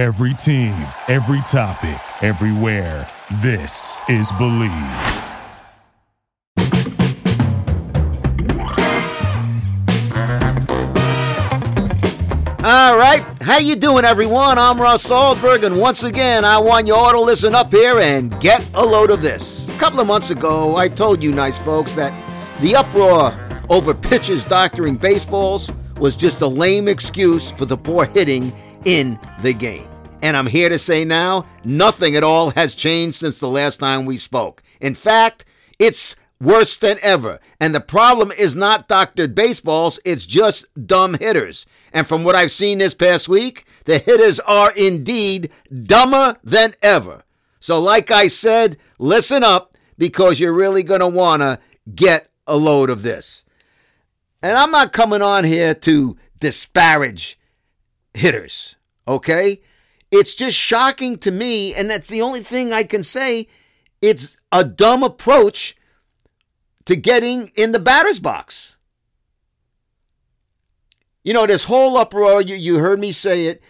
Every team, every topic, everywhere. This is Believe. All right, how you doing, everyone? I'm Ross Salzberg, and once again, I want you all to listen up here and get a load of this. A couple of months ago, I told you nice folks that the uproar over pitchers doctoring baseballs was just a lame excuse for the poor hitting in the game. And I'm here to say now, nothing at all has changed since the last time we spoke. In fact, it's worse than ever. And the problem is not doctored baseballs, it's just dumb hitters. And from what I've seen this past week, the hitters are indeed dumber than ever. So like I said, listen up, because you're really going to want to get a load of this. And I'm not coming on here to disparage hitters, okay? It's just shocking to me, and that's the only thing I can say. It's a dumb approach to getting in the batter's box. You know, this whole uproar, you heard me say it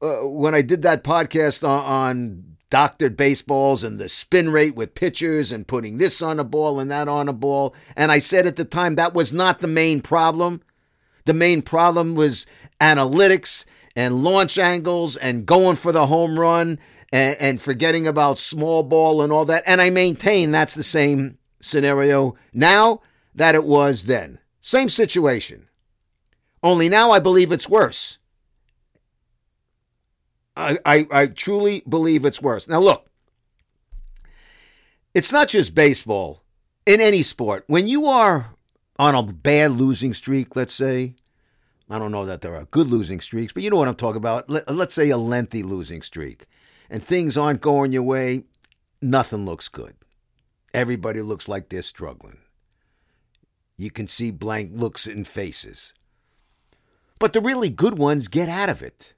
when I did that podcast on doctored baseballs and the spin rate with pitchers and putting this on a ball and that on a ball. And I said at the time that was not the main problem. The main problem was analytics and launch angles and going for the home run and forgetting about small ball and all that. And I maintain that's the same scenario now that it was then. Same situation. Only now I believe it's worse. I truly believe it's worse. Now, look, it's not just baseball. In any sport, when you are on a bad losing streak, let's say, I don't know that there are good losing streaks, but you know what I'm talking about. Let's say a lengthy losing streak and things aren't going your way. Nothing looks good. Everybody looks like they're struggling. You can see blank looks and faces. But the really good ones get out of it.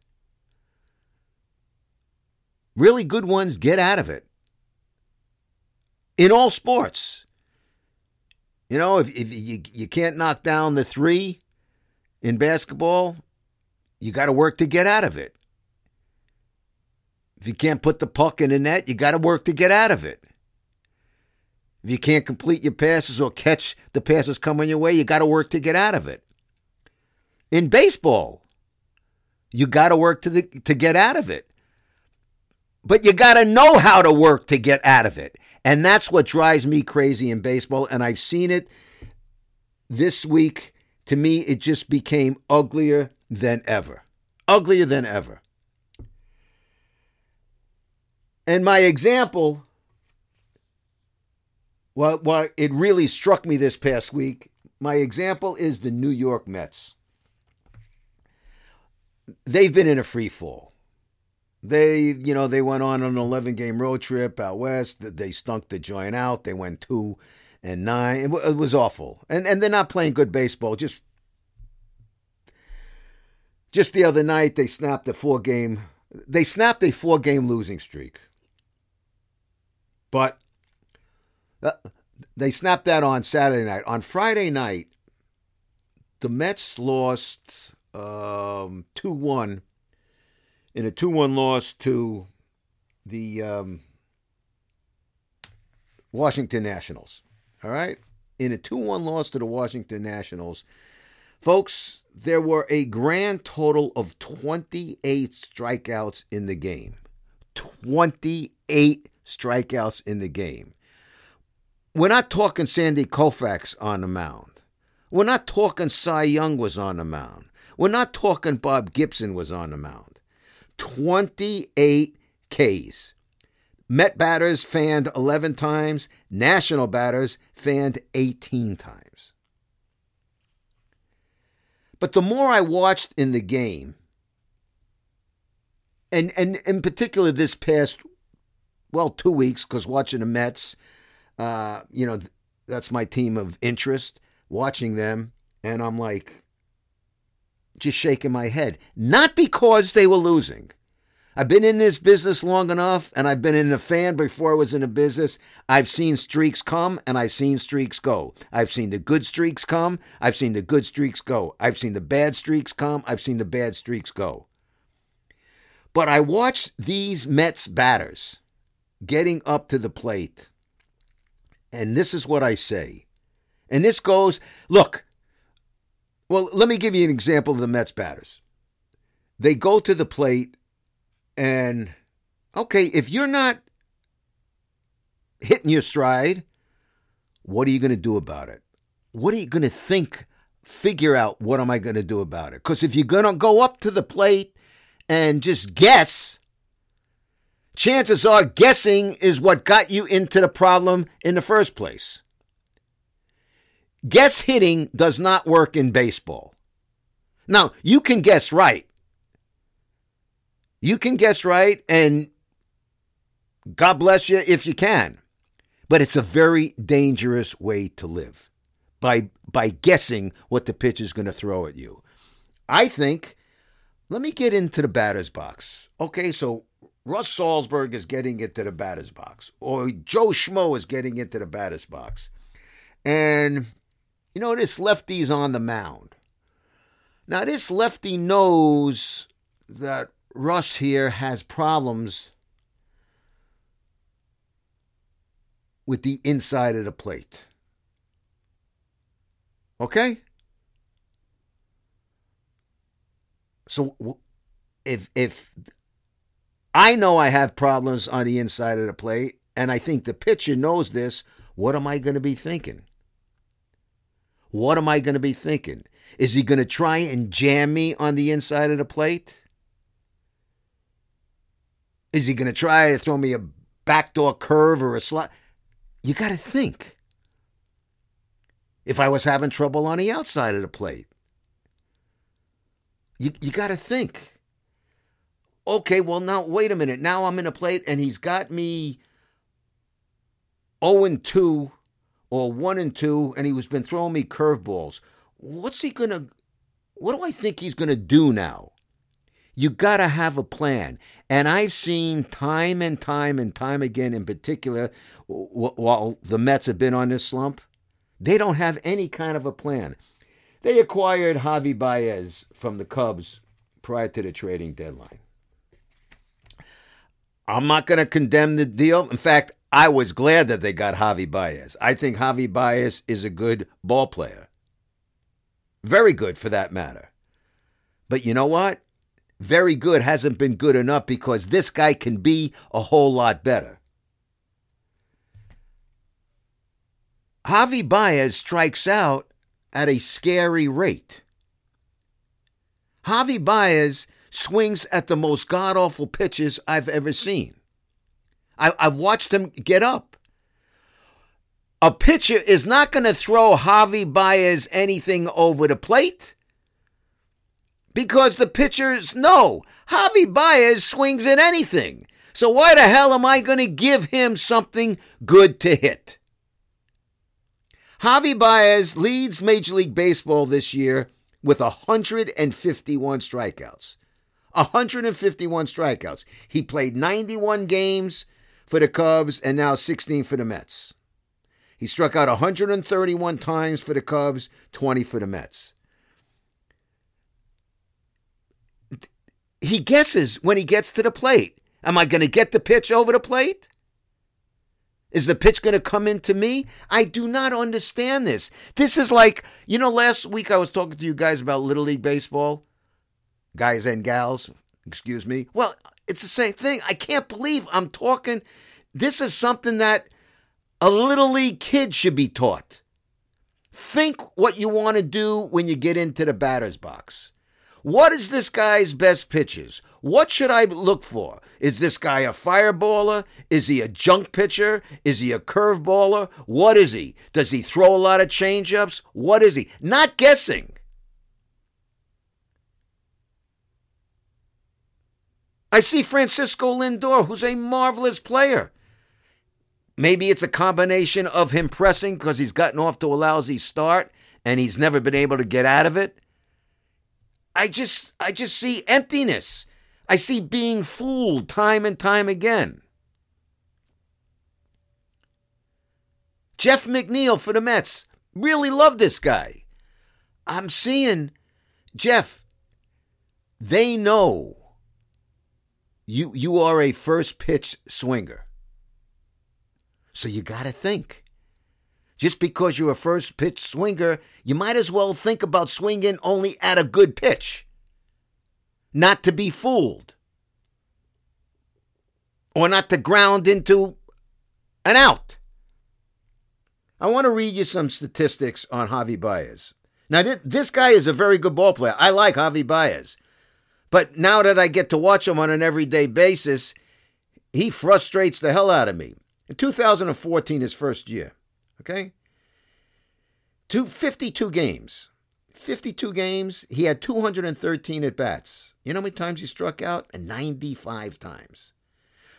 Really good ones get out of it. In all sports. You know, if you can't knock down the three in basketball, you got to work to get out of it. If you can't put the puck in the net, you got to work to get out of it. If you can't complete your passes or catch the passes coming your way, you got to work to get out of it. In baseball, you got to work to get out of it. But you got to know how to work to get out of it. And that's what drives me crazy in baseball. And I've seen it this week. To me, it just became uglier than ever. Uglier than ever. And my example, well, it really struck me this past week. My example is the New York Mets. They've been in a free fall. They went on an 11-game road trip out west. They stunk the joint out. They went 2-9. It was awful. And they're not playing good baseball. Just the other night, they snapped a four-game losing streak. But they snapped that on Saturday night. On Friday night, the Mets lost 2-1. In a 2-1 loss to the Washington Nationals. All right? In a 2-1 loss to the Washington Nationals, folks, there were a grand total of 28 strikeouts in the game. 28 strikeouts in the game. We're not talking Sandy Koufax on the mound. We're not talking Cy Young was on the mound. We're not talking Bob Gibson was on the mound. 28 Ks. Met batters fanned 11 times. National batters fanned 18 times. But the more I watched in the game, and in particular this past, 2 weeks, because watching the Mets, that's my team of interest, watching them, and I'm like, just shaking my head. Not because they were losing. I've been in this business long enough, and I've been in the fan before I was in the business. I've seen streaks come, and I've seen streaks go. I've seen the good streaks come. I've seen the good streaks go. I've seen the bad streaks come. I've seen the bad streaks go. But I watched these Mets batters getting up to the plate, and this is what I say. And this goes, look, well, let me give you an example of the Mets batters. They go to the plate, and, okay, if you're not hitting your stride, what are you going to do about it? What are you going to think? Figure out, what am I going to do about it? Because if you're going to go up to the plate and just guess, chances are guessing is what got you into the problem in the first place. Guess hitting does not work in baseball. Now, you can guess right. You can guess right, and God bless you if you can. But it's a very dangerous way to live, by guessing what the pitcher's going to throw at you. I think, let me get into the batter's box. Okay, so Russ Salzburg is getting into the batter's box, or Joe Schmo is getting into the batter's box. And, you know, this lefty's on the mound. Now, this lefty knows that Russ here has problems with the inside of the plate. Okay? So if I know I have problems on the inside of the plate, and I think the pitcher knows this, what am I going to be thinking? What am I going to be thinking? Is he going to try and jam me on the inside of the plate? Is he going to try to throw me a backdoor curve or a slot? You got to think. If I was having trouble on the outside of the plate, you got to think. Okay, well, now, wait a minute. Now I'm in a plate and he's got me 0-2 or 1-2, and he's been throwing me curveballs. What do I think he's going to do now? You got to have a plan. And I've seen time and time again, in particular, while the Mets have been on this slump, they don't have any kind of a plan. They acquired Javi Baez from the Cubs prior to the trading deadline. I'm not going to condemn the deal. In fact, I was glad that they got Javi Baez. I think Javi Baez is a good ball player. Very good, for that matter. But you know what? Very good hasn't been good enough, because this guy can be a whole lot better. Javi Baez strikes out at a scary rate. Javi Baez swings at the most god-awful pitches I've ever seen. I've watched him get up. A pitcher is not going to throw Javi Baez anything over the plate, because the pitchers know Javi Baez swings at anything. So why the hell am I going to give him something good to hit? Javi Baez leads Major League Baseball this year with 151 strikeouts. 151 strikeouts. He played 91 games for the Cubs and now 16 for the Mets. He struck out 131 times for the Cubs, 20 for the Mets. He guesses when he gets to the plate. Am I going to get the pitch over the plate? Is the pitch going to come into me? I do not understand this. This is like, you know, last week I was talking to you guys about Little League Baseball. Guys and gals, excuse me. Well, it's the same thing. I can't believe I'm talking. This is something that a Little League kid should be taught. Think what you want to do when you get into the batter's box. What is this guy's best pitches? What should I look for? Is this guy a fireballer? Is he a junk pitcher? Is he a curveballer? What is he? Does he throw a lot of changeups? What is he? Not guessing. I see Francisco Lindor, who's a marvelous player. Maybe it's a combination of him pressing because he's gotten off to a lousy start and he's never been able to get out of it. I just see emptiness. I see being fooled time and time again. Jeff McNeil for the Mets. Really love this guy. I'm seeing Jeff. They know You are a first pitch swinger. So you got to think. Just because you're a first pitch swinger, you might as well think about swinging only at a good pitch. Not to be fooled. Or not to ground into an out. I want to read you some statistics on Javi Baez. Now, this guy is a very good ball player. I like Javi Baez. But now that I get to watch him on an everyday basis, he frustrates the hell out of me. In 2014, his first year. Okay? 52 games. 52 games. He had 213 at-bats. You know how many times he struck out? 95 times.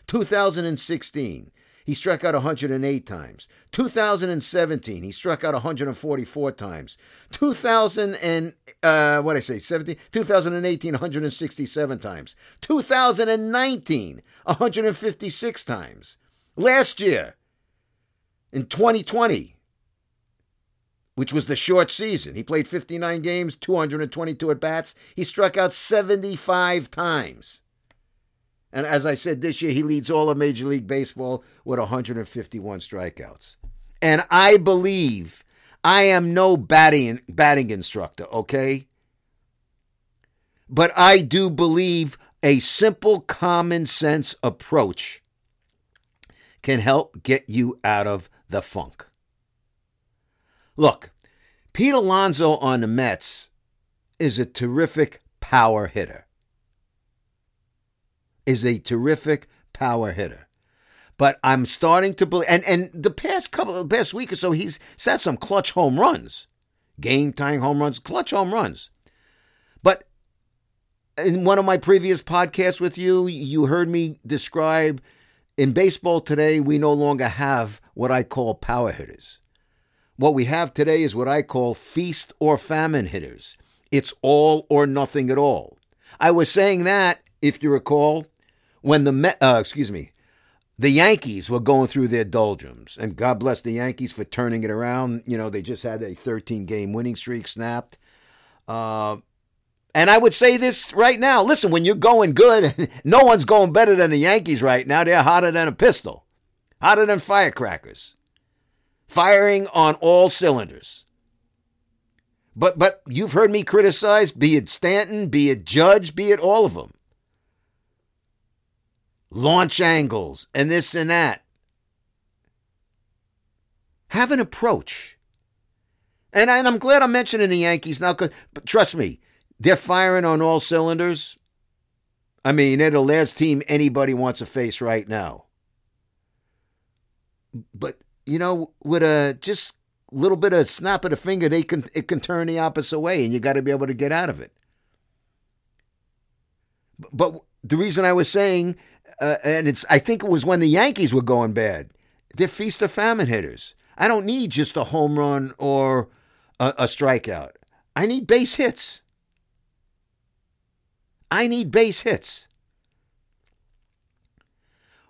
2016, he struck out 108 times. 2017, he struck out 144 times. 2018, 167 times. 2019, 156 times. Last year, in 2020, which was the short season, he played 59 games, 222 at-bats. He struck out 75 times. And as I said, this year he leads all of Major League Baseball with 151 strikeouts. And I believe I am no batting instructor, okay? But I do believe a simple common sense approach can help get you out of the funk. Look, Pete Alonso on the Mets is a terrific power hitter. But I'm starting to believe, and the past week or so, he's set some clutch home runs. Game-tying home runs, clutch home runs. But in one of my previous podcasts with you, you heard me describe, in baseball today, we no longer have what I call power hitters. What we have today is what I call feast or famine hitters. It's all or nothing at all. I was saying that, if you recall, when the Yankees were going through their doldrums, and God bless the Yankees for turning it around. You know, they just had a 13-game winning streak snapped. And I would say this right now. Listen, when you're going good, no one's going better than the Yankees right now. They're hotter than a pistol, hotter than firecrackers, firing on all cylinders. But you've heard me criticize, be it Stanton, be it Judge, be it all of them. Launch angles, and this and that. Have an approach. And I'm glad I'm mentioning the Yankees now, because trust me, they're firing on all cylinders. I mean, they're the last team anybody wants to face right now. But, you know, with a just little bit of snap of the finger, it can turn the opposite way, and you got to be able to get out of it. But the reason I was saying, I think it was when the Yankees were going bad. They're feast or famine hitters. I don't need just a home run or a strikeout. I need base hits.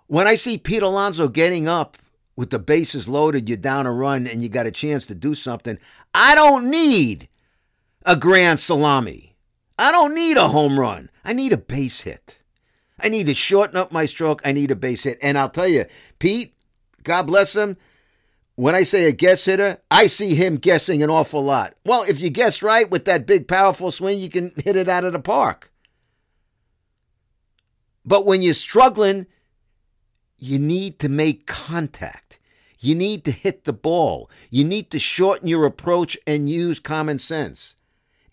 When I see Pete Alonso getting up with the bases loaded, you're down a run and you got a chance to do something, I don't need a grand salami. I don't need a home run. I need a base hit. I need to shorten up my stroke. I need a base hit. And I'll tell you, Pete, God bless him, when I say a guess hitter, I see him guessing an awful lot. Well, if you guess right with that big, powerful swing, you can hit it out of the park. But when you're struggling, you need to make contact. You need to hit the ball. You need to shorten your approach and use common sense.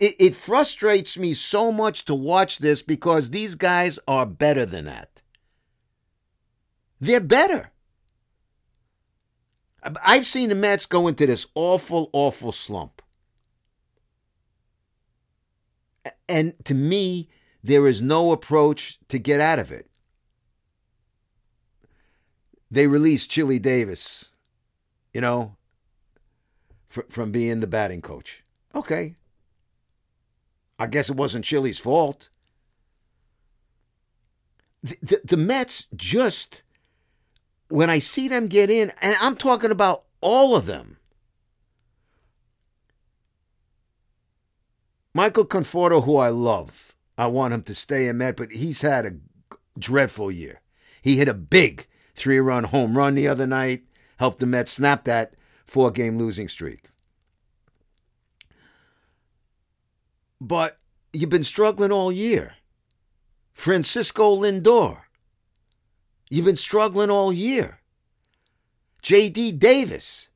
It frustrates me so much to watch this because these guys are better than that. They're better. I've seen the Mets go into this awful, awful slump. And to me, there is no approach to get out of it. They released Chili Davis, you know, from being the batting coach. Okay. I guess it wasn't Chili's fault. The Mets just, when I see them get in, and I'm talking about all of them. Michael Conforto, who I love, I want him to stay a Met, but he's had a dreadful year. He hit a big 3-run home run the other night, helped the Mets snap that 4-game losing streak. But you've been struggling all year. Francisco Lindor, you've been struggling all year. J.D. Davis,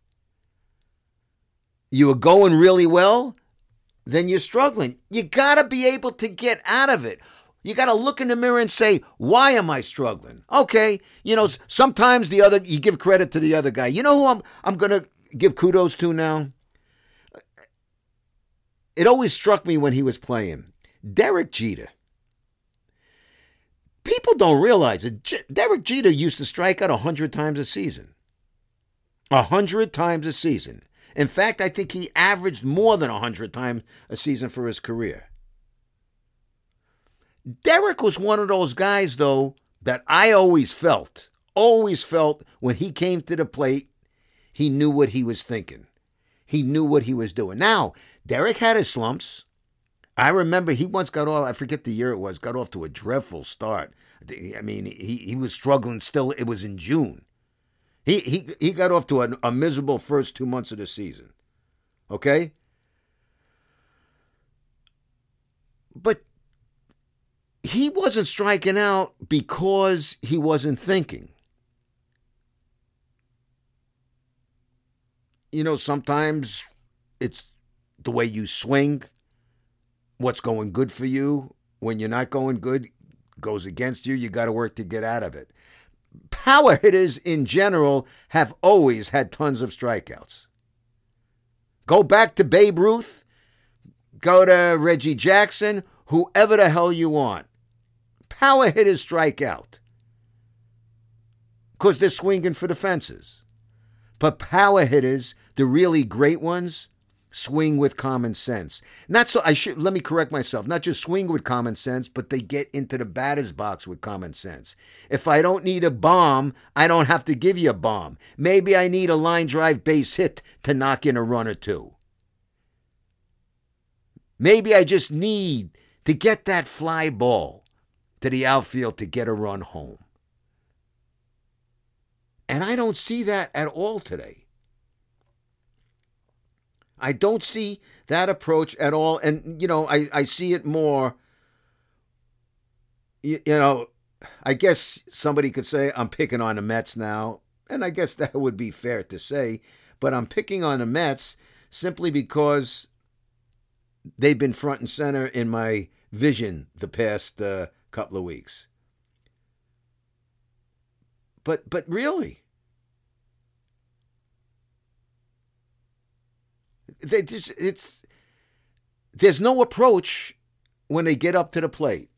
you were going really well, then you're struggling. You got to be able to get out of it. You got to look in the mirror and say, why am I struggling? Okay, you know, sometimes you give credit to the other guy. You know who I'm going to give kudos to now? It always struck me when he was playing. Derek Jeter. People don't realize it. Derek Jeter used to strike out 100 times a season. 100 times a season. In fact, I think he averaged more than 100 times a season for his career. Derek was one of those guys, though, that I always felt when he came to the plate, he knew what he was thinking. He knew what he was doing. Now, Derek had his slumps. I remember he once got off to a dreadful start. I mean, he was struggling still. It was in June. He got off to a miserable first 2 months of the season. Okay? But he wasn't striking out because he wasn't thinking. You know, sometimes it's the way you swing, what's going good for you. When you're not going good, goes against you. You got to work to get out of it. Power hitters in general have always had tons of strikeouts. Go back to Babe Ruth, go to Reggie Jackson, whoever the hell you want. Power hitters strike out because they're swinging for the fences. But power hitters, the really great ones, swing with common sense. Let me correct myself. Not just swing with common sense, but they get into the batter's box with common sense. If I don't need a bomb, I don't have to give you a bomb. Maybe I need a line drive base hit to knock in a run or two. Maybe I just need to get that fly ball to the outfield to get a run home. And I don't see that at all today. I don't see that approach at all. And, you know, I see it more, you know, I guess somebody could say I'm picking on the Mets now. And I guess that would be fair to say. But I'm picking on the Mets simply because they've been front and center in my vision the past couple of weeks. But really, there's no approach when they get up to the plate.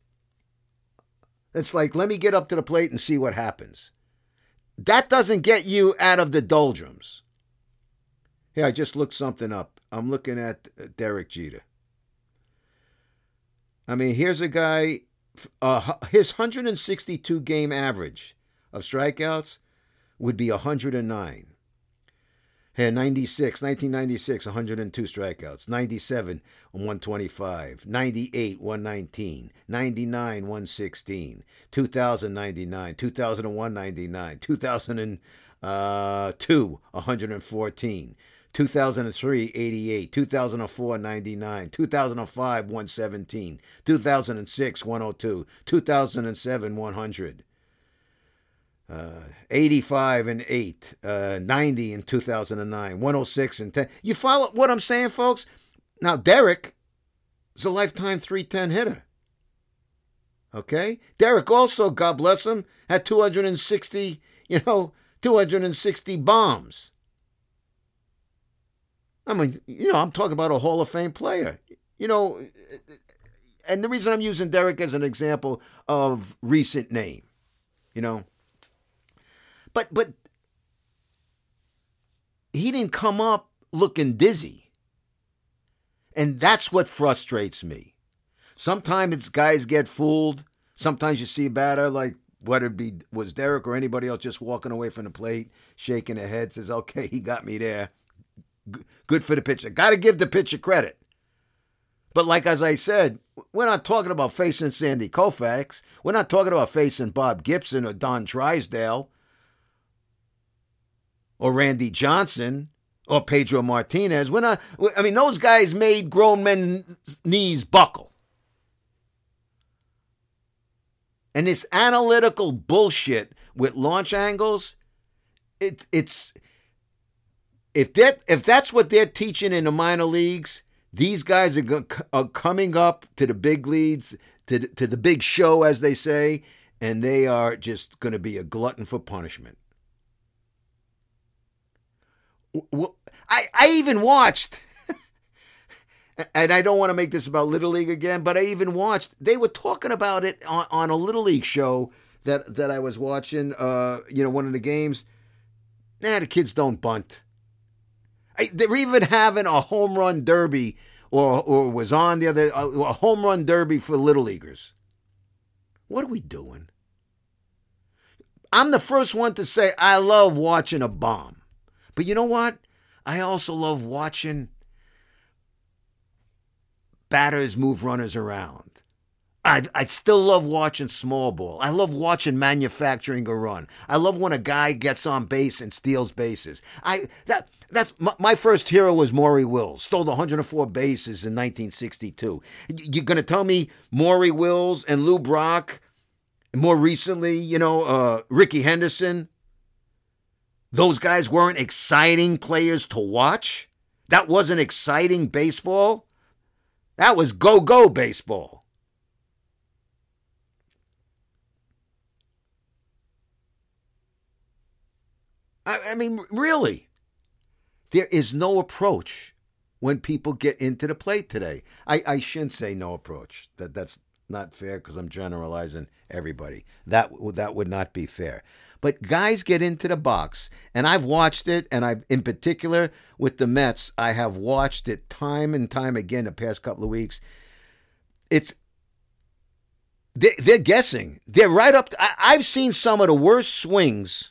It's like, let me get up to the plate and see what happens. That doesn't get you out of the doldrums. Here, I just looked something up. I'm looking at Derek Jeter. I mean, here's a guy, his 162-game average of strikeouts would be 109. Hey, 1996, 102 strikeouts. 97, 125. 98, 119. 99, 116. 2000, 99. 2001, 99. 2002, 114. 2003, 88. 2004, 99. 2005, 117. 2006, 102. 2007, 100. 85 and 8, 90 in 2009, 106 and 10. You follow what I'm saying, folks? Now, Derek is a lifetime 310 hitter. Okay? Derek also, God bless him, had 260 bombs. I mean, you know, I'm talking about a Hall of Fame player. You know, and the reason I'm using Derek as an example of recent name, you know, But he didn't come up looking dizzy. And that's what frustrates me. Sometimes it's guys get fooled. Sometimes you see a batter like, whether it was Derek or anybody else, just walking away from the plate, shaking their head, says, okay, he got me there. Good for the pitcher. Got to give the pitcher credit. But like as I said, we're not talking about facing Sandy Koufax. We're not talking about facing Bob Gibson or Don Drysdale or Randy Johnson or Pedro Martinez. We're not. I mean, those guys made grown men's knees buckle. And this analytical bullshit with launch angles, it's if that's what they're teaching in the minor leagues, these guys are coming up to the big leagues, to the big show, as they say, and they are just going to be a glutton for punishment. I even watched, and I don't want to make this about Little League again, but I even watched, they were talking about it on a Little League show that I was watching, one of the games. Nah, the kids don't bunt. They're even having a home run derby, or was on the other, a home run derby for Little Leaguers. What are we doing? I'm the first one to say I love watching a bomb. But you know what? I also love watching batters move runners around. I still love watching small ball. I love watching manufacturing a run. I love when a guy gets on base and steals bases. That's my first hero was Maury Wills. Stole 104 bases in 1962. You're going to tell me Maury Wills and Lou Brock, more recently, Ricky Henderson, those guys weren't exciting players to watch? That wasn't exciting baseball? That was go-go baseball. I mean, really. There is no approach when people get into the plate today. I shouldn't say no approach. That's not fair because I'm generalizing everybody. That would not be fair. But guys get into the box, and I've watched it, and I've, in particular with the Mets, I have watched it time and time again the past couple of weeks. They're guessing. They're right up. I've seen some of the worst swings.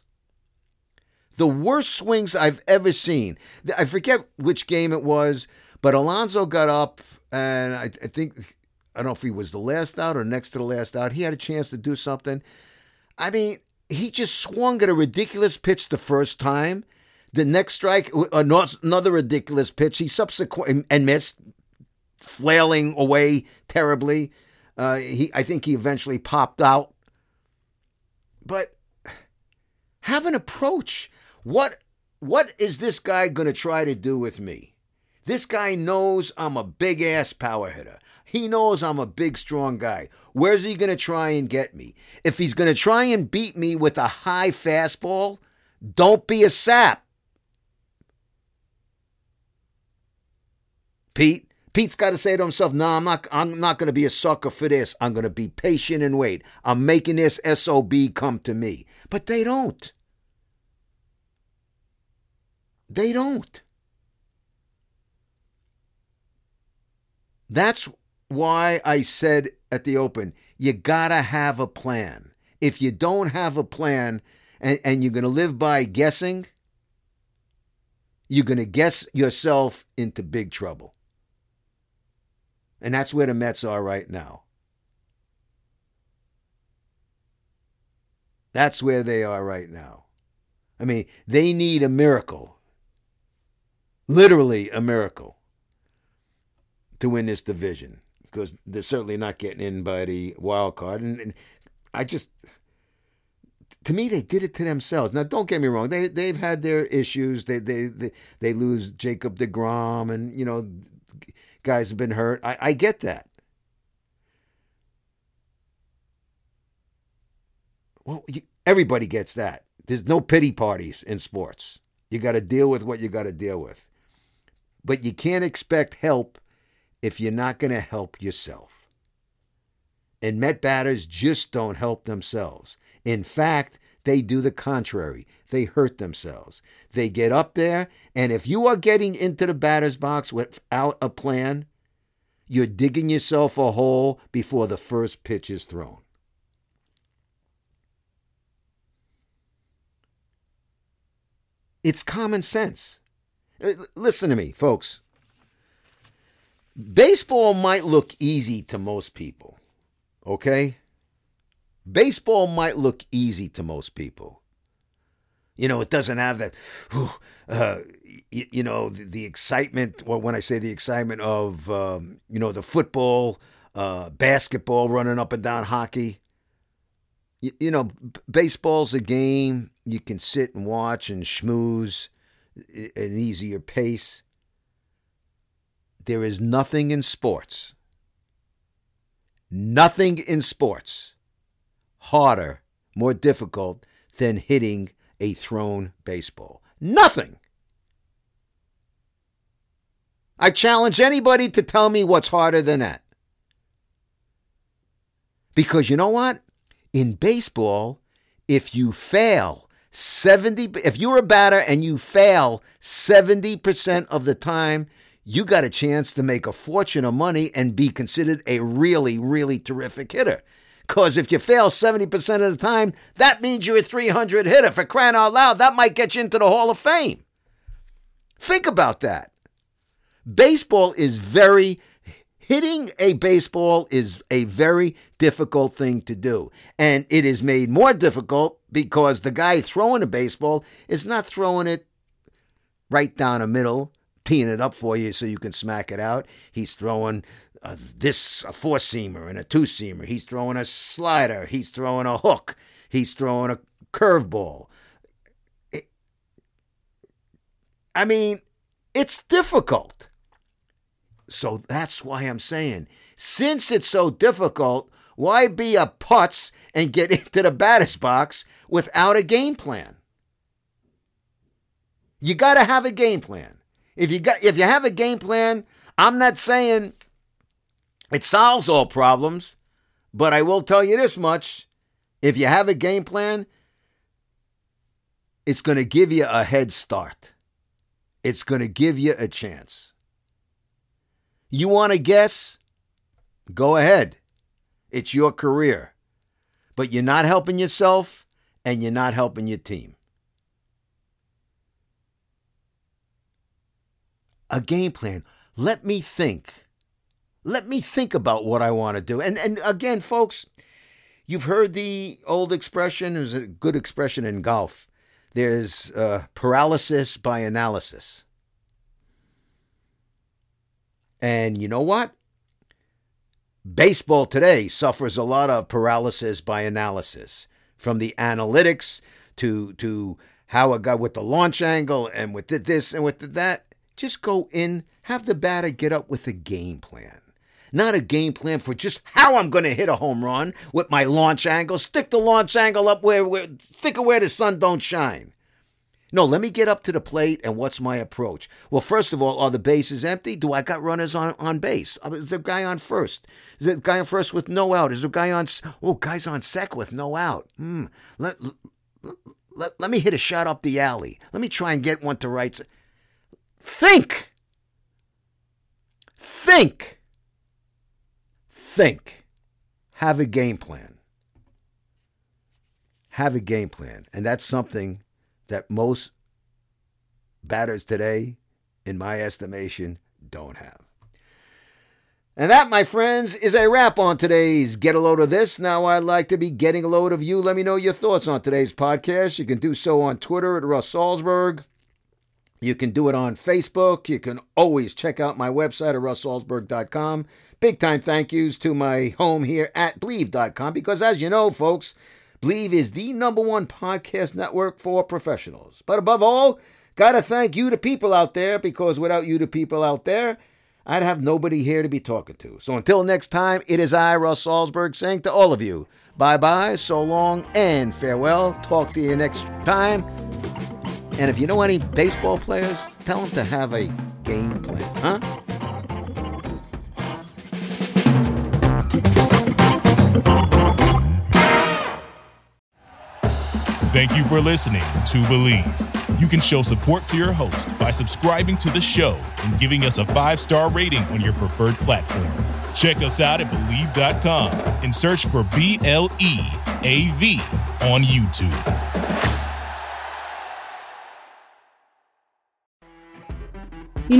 The worst swings I've ever seen. I forget which game it was, but Alonso got up, and I think, I don't know if he was the last out or next to the last out. He had a chance to do something. I mean, he just swung at a ridiculous pitch the first time. The next strike, another ridiculous pitch. He subsequently and missed, flailing away terribly. I think he eventually popped out. But have an approach. What is this guy going to try to do with me? This guy knows I'm a big-ass power hitter. He knows I'm a big, strong guy. Where's he going to try and get me? If he's going to try and beat me with a high fastball, don't be a sap. Pete's got to say to himself, no, I'm not going to be a sucker for this. I'm going to be patient and wait. I'm making this SOB come to me. But they don't. They don't. That's why I said at the open, you got to have a plan. If you don't have a plan and you're going to live by guessing, you're going to guess yourself into big trouble. And that's where the Mets are right now. That's where they are right now. I mean, they need a miracle. Literally a miracle to win this division, because they're certainly not getting in by the wild card. And I just, to me, they did it to themselves. Now, don't get me wrong. They've had their issues. They lose Jacob DeGrom, and, guys have been hurt. I get that. Well, everybody gets that. There's no pity parties in sports. You got to deal with what you got to deal with. But you can't expect help if you're not going to help yourself. And Met batters just don't help themselves. In fact, they do the contrary. They hurt themselves. They get up there, and if you are getting into the batter's box without a plan, you're digging yourself a hole before the first pitch is thrown. It's common sense. Listen to me, folks. Baseball might look easy to most people, okay? Baseball might look easy to most people. You know, it doesn't have that, the excitement, or when I say the excitement of, the football, basketball running up and down, hockey. You know, baseball's a game you can sit and watch and schmooze at an easier pace. There is nothing in sports. Nothing in sports harder, more difficult than hitting a thrown baseball. Nothing. I challenge anybody to tell me what's harder than that. Because you know what? In baseball, if you fail 70%, if you're a batter and you fail 70% of the time, you got a chance to make a fortune of money and be considered a really, really terrific hitter. Because if you fail 70% of the time, that means you're a 300 hitter. For crying out loud, that might get you into the Hall of Fame. Think about that. Baseball is hitting a baseball is a very difficult thing to do. And it is made more difficult because the guy throwing a baseball is not throwing it right down the middle, teeing it up for you so you can smack it out. He's throwing a four-seamer and a two-seamer. He's throwing a slider. He's throwing a hook. He's throwing a curveball. It's difficult. So that's why I'm saying, since it's so difficult, why be a putz and get into the batter's box without a game plan? You got to have a game plan. If you have a game plan, I'm not saying it solves all problems, but I will tell you this much. If you have a game plan, it's going to give you a head start. It's going to give you a chance. You want to guess? Go ahead. It's your career. But you're not helping yourself and you're not helping your team. A game plan. Let me think. Let me think about what I want to do. And again, folks, you've heard the old expression. It's a good expression in golf. There's paralysis by analysis. And you know what? Baseball today suffers a lot of paralysis by analysis. From the analytics to how a guy with the launch angle and with this and with that. Just go in, have the batter get up with a game plan. Not a game plan for just how I'm going to hit a home run with my launch angle. Stick the launch angle up where the sun don't shine. No, let me get up to the plate and what's my approach? Well, first of all, are the bases empty? Do I got runners on base? Is there a guy on first? Is there a guy on first with no out? Is there a guy on... Oh, guy's on second with no out. Let me hit a shot up the alley. Let me try and get one to right... Think. Have a game plan. Have a game plan. And that's something that most batters today, in my estimation, don't have. And that, my friends, is a wrap on today's Get a Load of This. Now I'd like to be getting a load of you. Let me know your thoughts on today's podcast. You can do so on Twitter at Russ Salzburg. You can do it on Facebook. You can always check out my website at russsalzburg.com. Big time thank yous to my home here at Believe.com because, as you know, folks, Believe is the #1 podcast network for professionals. But above all, got to thank you, the people out there, because without you, the people out there, I'd have nobody here to be talking to. So until next time, it is I, Russ Salzburg, saying to all of you, bye-bye, so long, and farewell. Talk to you next time. And if you know any baseball players, tell them to have a game plan, huh? Thank you for listening to Believe. You can show support to your host by subscribing to the show and giving us a 5-star rating on your preferred platform. Check us out at Believe.com and search for BLEAV on YouTube. You